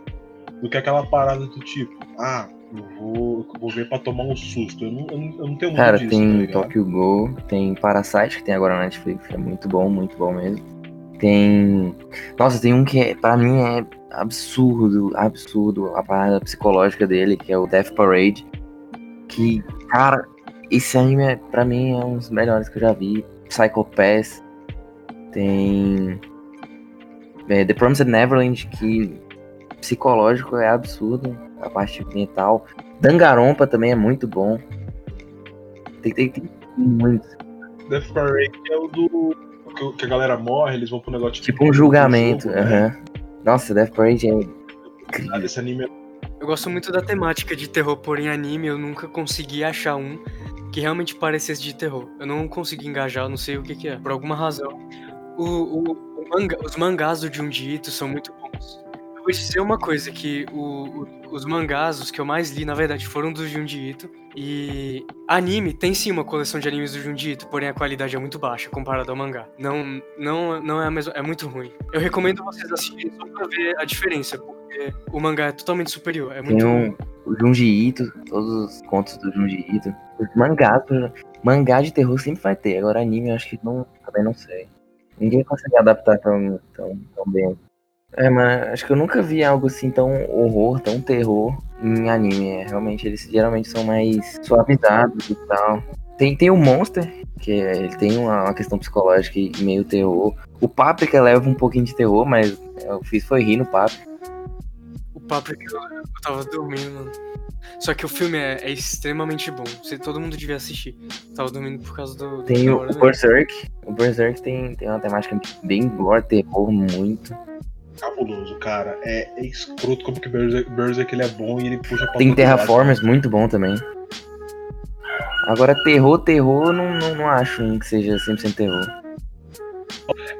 do que aquela parada do tipo, ah, eu vou, eu vou ver pra tomar um susto. Eu não, eu não, eu não tenho muito Cara, disso, tem tá Tokyo Ghoul, tem Parasite, que tem agora na Netflix, que é muito bom, muito bom mesmo. Tem... Nossa, tem um que é, pra mim é absurdo, absurdo a parada psicológica dele, que é o Death Parade. Que, cara, esse anime é, pra mim é um dos melhores que eu já vi. Psycho Pass. Tem... É, The Promised Neverland, que psicológico é absurdo, a parte mental. Danganronpa também é muito bom. Tem, tem, tem muito. Death Parade é o do... que a galera morre, eles vão pro negócio de... Tipo um julgamento, um jogo, uh-huh. né? Nossa, Death Parade é incrível. Esse anime é... Eu gosto muito da temática de terror, porém anime eu nunca consegui achar um que realmente parecesse de terror. Eu não consegui engajar, eu não sei o que que é. Por alguma razão. O, o, o manga, os mangás do Junji Ito são muito bons. Eu vou te dizer uma coisa, que o, o, os mangás, os que eu mais li, na verdade, foram do Junji Ito. E anime, tem sim uma coleção de animes do Junji Ito, porém a qualidade é muito baixa comparado ao mangá. Não, não, não é a mesma, é muito ruim. Eu recomendo vocês assistirem só pra ver a diferença, porque o mangá é totalmente superior, é muito ruim. O Junji Ito, todos os contos do Junji Ito, os mangás, mangá de terror sempre vai ter, agora anime eu acho que não, também não sei. Ninguém consegue adaptar tão, tão, tão bem. É, mas acho que eu nunca vi algo assim tão horror, tão terror em anime. É, realmente, eles geralmente são mais suavizados e tal. Tem, tem o Monster, que ele tem uma, uma questão psicológica e meio terror. O Paprika leva um pouquinho de terror, mas eu fiz foi rir no Paprika. O Paprika, eu tava dormindo, mano. Só que o filme é, é extremamente bom. Você, todo mundo devia assistir. Tava dormindo por causa do... do tem o, o Berserk. O Berserk tem, tem uma temática bem gore, terror muito cabuloso, cara. É, é escroto como que Berserk, Berserk ele é bom e ele puxa pra... Tem Terraformers muito bom também. Agora, terror, terror, não, não, não acho hein, que seja cem por cento terror.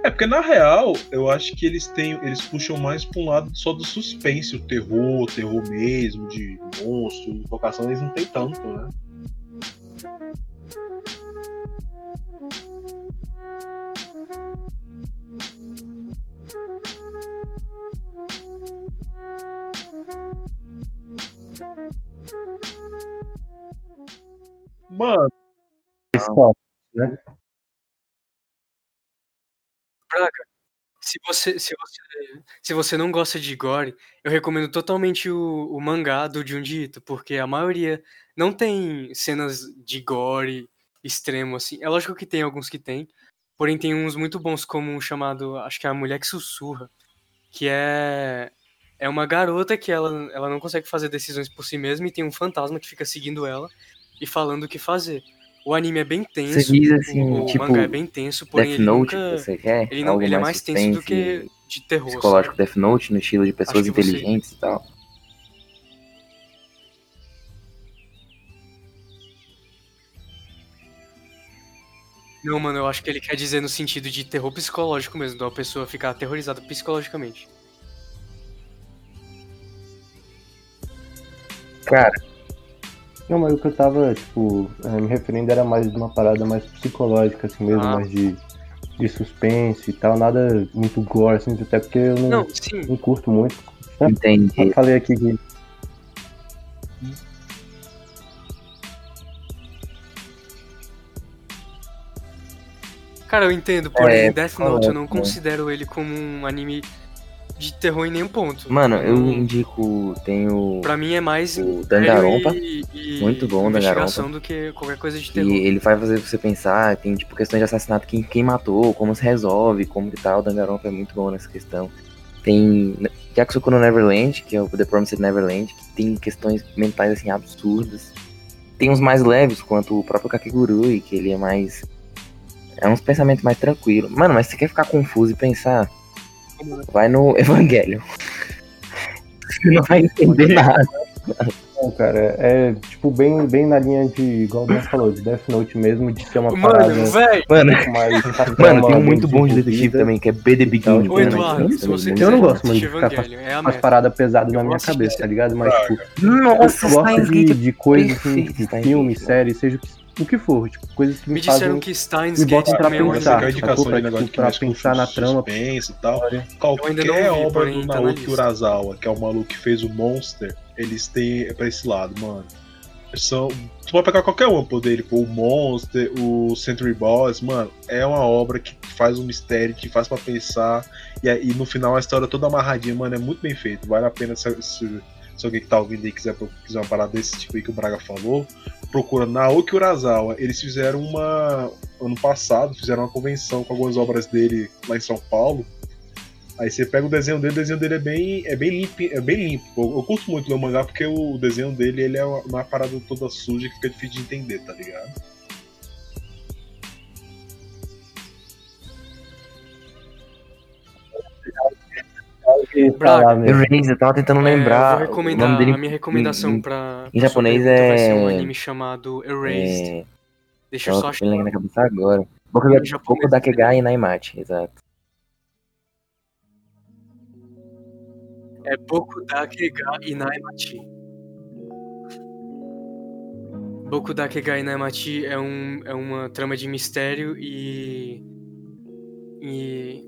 É porque, na real, eu acho que eles têm, eles puxam mais pra um lado só do suspense, o terror, o terror mesmo, de monstro, invocação, eles não tem tanto, né? Mano, não, né? Braga, se você, se, você, se você não gosta de gore, eu recomendo totalmente o, o mangá do Junji Ito, porque a maioria não tem cenas de gore extremo, assim. É lógico que tem alguns que tem, porém tem uns muito bons, como um chamado, acho que é A Mulher que Sussurra, que é... É uma garota que ela, ela não consegue fazer decisões por si mesma e tem um fantasma que fica seguindo ela e falando o que fazer. O anime é bem tenso, você diz assim, o, tipo, o mangá é bem tenso, porém Death Note, ele, nunca, você quer? ele, não, ele mais é mais tenso do que de terror. Psicológico, sabe? Death Note, no estilo de pessoas inteligentes você... e tal. Não, mano, eu acho que ele quer dizer no sentido de terror psicológico mesmo, da pessoa ficar aterrorizada psicologicamente. Cara, não, mas o que eu tava, tipo, me referindo era mais de uma parada mais psicológica, assim mesmo, ah. mais de, de suspense e tal, nada muito gore, assim, até porque eu não, não, não curto muito. Entendi. Eu falei aqui que... Cara, eu entendo, porém, é, Death Note, é, eu não é. considero ele como um anime... de terror em nenhum ponto. Mano, eu indico, tenho... Pra mim é mais... O Danganronpa, e, e, muito bom o Danganronpa. Do que qualquer coisa de terror. E ele vai fazer você pensar, tem tipo questão de assassinato, quem, quem matou, como se resolve, como que tal, o Danganronpa é muito bom nessa questão. Tem Yakusoku no Neverland, que é o The Promised Neverland, que tem questões mentais, assim, absurdas. Tem uns mais leves, quanto o próprio Kakegurui, que ele é mais... É uns pensamentos mais tranquilos. Mano, mas se você quer ficar confuso e pensar... Vai no Evangelho. Você não vai entender nada. Não, cara, é tipo bem, bem na linha de, igual o Ben falou, de Death Note mesmo, de ser uma mano, parada... Véio. Mano, mais mano, tem um muito bom de detetive também, que é B. The Beginning. Ô, Eduardo, se você quiser, eu não gosto muito de ficar com as paradas pesadas na minha cabeça, tá ligado? Mas, tipo, nossa, eu gosto de, de coisas, assim, de filme, série, seja o que o que for, tipo, coisas que me, me disseram fazem, que Steins Gate pra pensar, é tá, pra, tipo, pra pensar na trama e tal. Qualquer obra do Naoki Urasawa, que é o maluco que fez o Monster, eles têm é pra esse lado, mano. São, tu pode pegar qualquer um dele, pô, o Monster, o Century Boss, mano, é uma obra que faz um mistério, que faz pra pensar, e aí no final a história toda amarradinha, mano, é muito bem feito, vale a pena se, se, se alguém que tá ouvindo aí quiser, quiser uma parada desse tipo aí que o Braga falou, procura Naoki Urasawa. Eles fizeram uma... Ano passado, fizeram uma convenção com algumas obras dele lá em São Paulo. Aí você pega o desenho dele, o desenho dele é bem, é bem limpo. É bem limpo. Eu, eu curto muito ler o mangá porque o desenho dele ele é uma, uma parada toda suja que fica difícil de entender, tá ligado? Braga, eu tava tentando é, lembrar. Eu vou recomendar, o nome dele, a minha recomendação em, pra, pra. Em japonês é. Vai ser um anime chamado Erased. É, Deixa eu só achar. Na cabeça agora. Boku é da Kegai e Naimachi, exato. É Bokudake ga Inaimachi. Bokudake ga Inaimachi é, um, é uma trama de mistério e... E...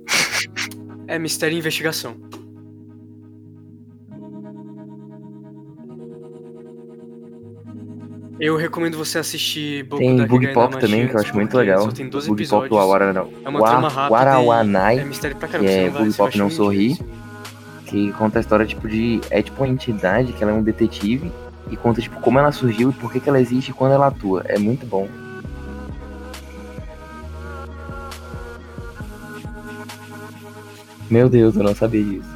é mistério e investigação. Eu recomendo você assistir Boku no Hero. Tem Bug Pop também, que eu acho muito legal. Só tem doze Bug episódios. Pop do Awara... É uma trama rápida. É mistério pra caramba. Que é Bug Pop Não Sorri. Que conta a história tipo de... É tipo uma entidade que ela é um detetive. E conta tipo como ela surgiu e por que, que ela existe e quando ela atua. É muito bom. Meu Deus, eu não sabia disso.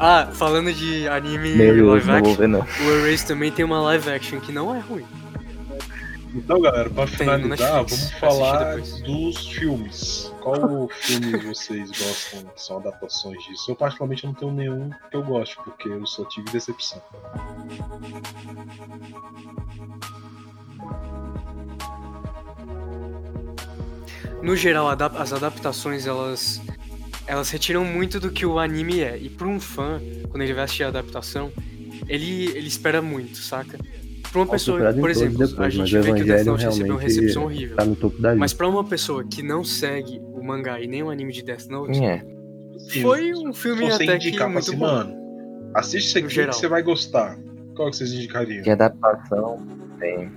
Ah, falando de anime e live action, não ver, não. O Erase também tem uma live action que não é ruim. Então, galera, pra finalizar, vamos falar dos filmes. Qual filme vocês gostam, que são adaptações disso? Eu, particularmente, não tenho nenhum que eu goste, porque eu só tive decepção. No geral, as adaptações, elas... Elas retiram muito do que o anime é. E pra um fã, quando ele vai assistir a adaptação, ele, ele espera muito, saca? Pra uma pessoa, por exemplo, depois, a gente vê que o Death Note recebeu uma recepção horrível. Tá no topo da mas pra uma pessoa que não segue o mangá e nem o anime de Death Note, é. foi um filme até que muito assim, bom. Mano, assiste isso aqui que você vai gostar. Qual que vocês indicariam? De adaptação, tem...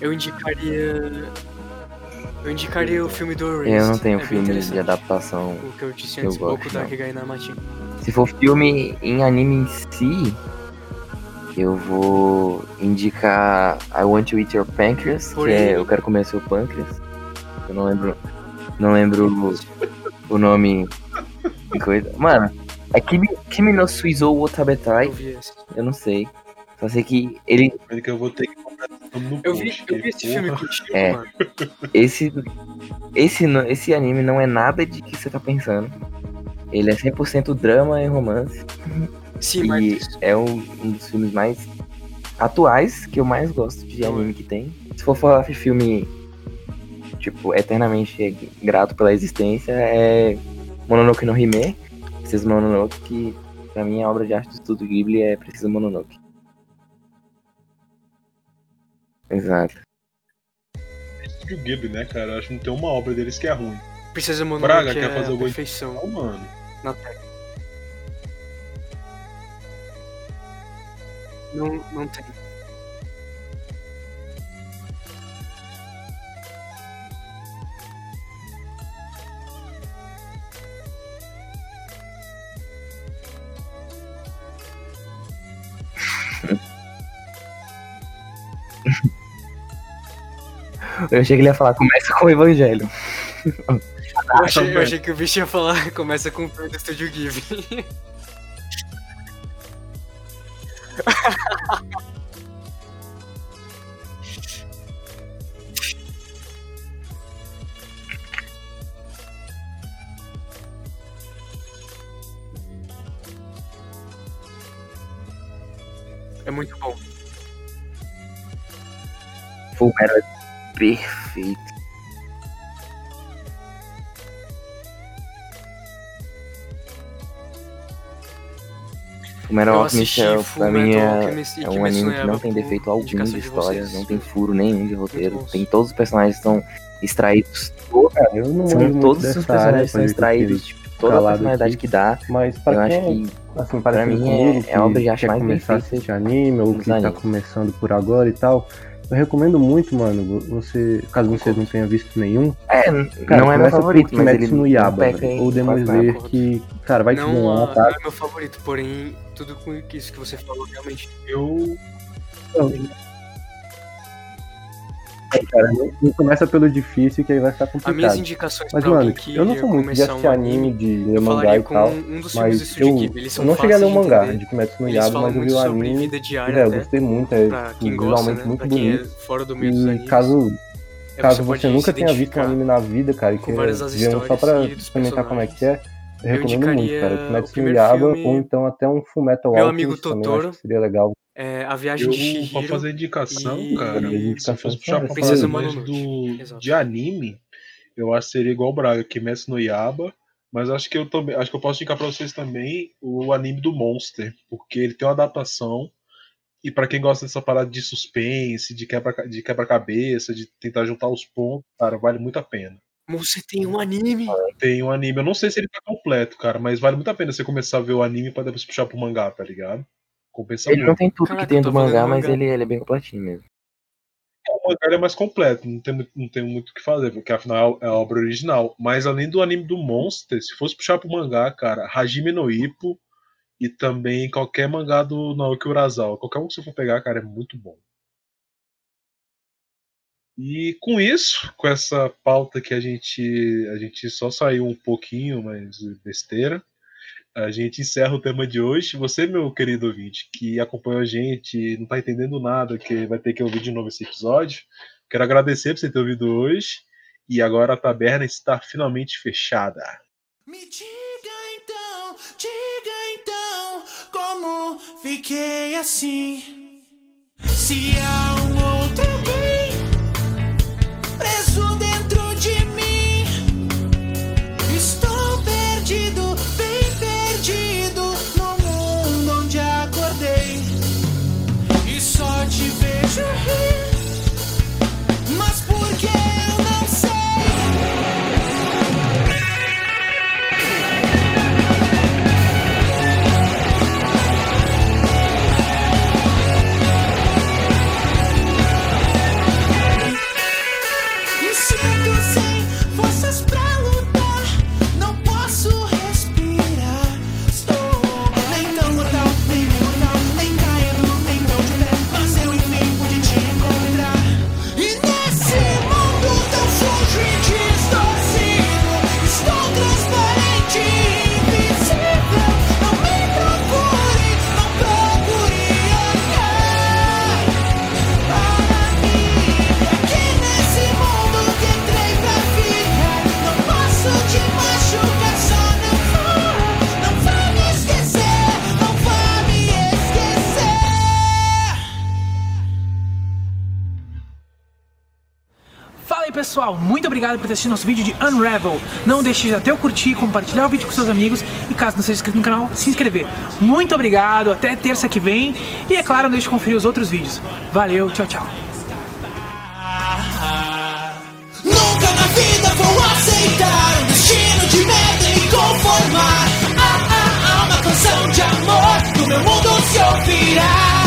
Eu indicaria. Eu indicaria o filme do Erased. Eu não tenho é filme de adaptação. O que eu disse antes, pouco da Kagainamachi. Se for filme em anime em si, eu vou indicar I Want to Eat Your Pancreas, Por que ele? é Eu Quero Comer Seu Pâncreas. Eu não lembro. Não lembro o, o nome. Que coisa. Mano, é Kimi, Kimi no Suizou Otabetai. Eu não sei. Só sei que ele. Que eu vou ter que comprar no eu, vi, eu vi esse filme contigo, é, mano. Esse, esse, esse anime não é nada de que você tá pensando. Ele é cem por cento drama e romance. Sim, e mas... é um, um dos filmes mais atuais que eu mais gosto de anime que tem. Se for falar de filme, tipo, eternamente grato pela existência, é Mononoke no Hime. Preciso Mononoke, que pra mim a obra de arte do Estúdio Ghibli é Preciso Mononoke. Exato. O Ghibli, né, cara? Eu acho que não tem uma obra deles que é ruim. Precisa mandar Braga que quer é fazer alguma perfeição. Não, mano. Na não, não tem. Eu achei que ele ia falar, começa com o Evangelho. Eu achei, eu achei que o bicho ia falar, começa com o filme do Estúdio Ghibli. É muito bom. Pô, era... Perfeito. Fullmetal Alchemist pra mim é um anime que não tem defeito algum de história, não tem furo nenhum de roteiro. Tem todos os personagens que são extraídos. São todos os personagens que são extraídos, tipo, toda a personalidade que dá. Mas eu acho que assim, pra mim é a obra de arte mais perfeita. Se você assiste anime ou que tá começando por agora e tal, eu recomendo muito, mano, você, caso você não tenha visto nenhum. É, cara, não é meu favorito, mas ele no Yaba, ou Demon Slayer, que, cara, vai te ganhar, tá? Não é meu favorito, porém, tudo com isso que você falou, realmente, eu... É, cara, não começa pelo difícil, que aí vai ficar complicado. As minhas indicações mas, pra mano, que eu não sou muito de assistir um anime, de ler mangá e tal, um dos mas eu, eu não cheguei a ler o mangá de Kimetsu no Yaiba, mas eu vi o anime diária, é, eu gostei muito, é visualmente né, muito bonito. É fora do meio dos animes, e caso, é, caso você, você nunca tenha visto um anime na vida, cara, e que vemos só pra experimentar como é que é, eu, eu recomendo muito, cara, Kimetsu no Yaiba, ou então até um Fullmetal Alchemist também, acho que seria legal. É, a viagem eu, de Shihiro pra fazer indicação, e... cara, se eu fosse puxar pra fazer mais do, de anime, eu acho que seria igual o Braga, Kimetsu no Yaiba. Mas acho que eu também, acho que eu posso indicar para vocês também o anime do Monster, porque ele tem uma adaptação. E para quem gosta dessa parada de suspense, de quebra, de quebra-cabeça, de tentar juntar os pontos, cara, vale muito a pena. Você tem um anime? Ah, tem um anime. Eu não sei se ele tá completo, cara, mas vale muito a pena você começar a ver o anime pra depois puxar pro mangá, tá ligado? Compensa ele muito. Não tem tudo cara, que tem do mangá, mas mangá. Ele, ele é bem completinho mesmo. O mangá é mais completo, não tem, não tem muito o que fazer, porque afinal é a obra original. Mas além do anime do Monster, se fosse puxar pro mangá, cara, Hajime no Ippo e também qualquer mangá do Naoki Urasawa, qualquer um que você for pegar, cara, é muito bom. E com isso, com essa pauta que a gente, a gente só saiu um pouquinho, mas besteira, a gente encerra o tema de hoje. Você, meu querido ouvinte, que acompanhou a gente, não tá entendendo nada, que vai ter que ouvir de novo esse episódio, quero agradecer por você ter ouvido hoje. E agora a taberna está finalmente fechada. Me diga então, diga então, como fiquei assim? Se há um outro bem preso dentro de mim, estou perdido, bem perdido, no mundo onde acordei e só te vejo rir, mas por que eu não Pessoal, muito obrigado por ter assistido nosso vídeo de Unravel. Não deixe de até o curtir, compartilhar o vídeo com seus amigos e caso não seja inscrito no canal, se inscrever. Muito obrigado, até terça que vem e é claro, não deixe de conferir os outros vídeos. Valeu, tchau, tchau.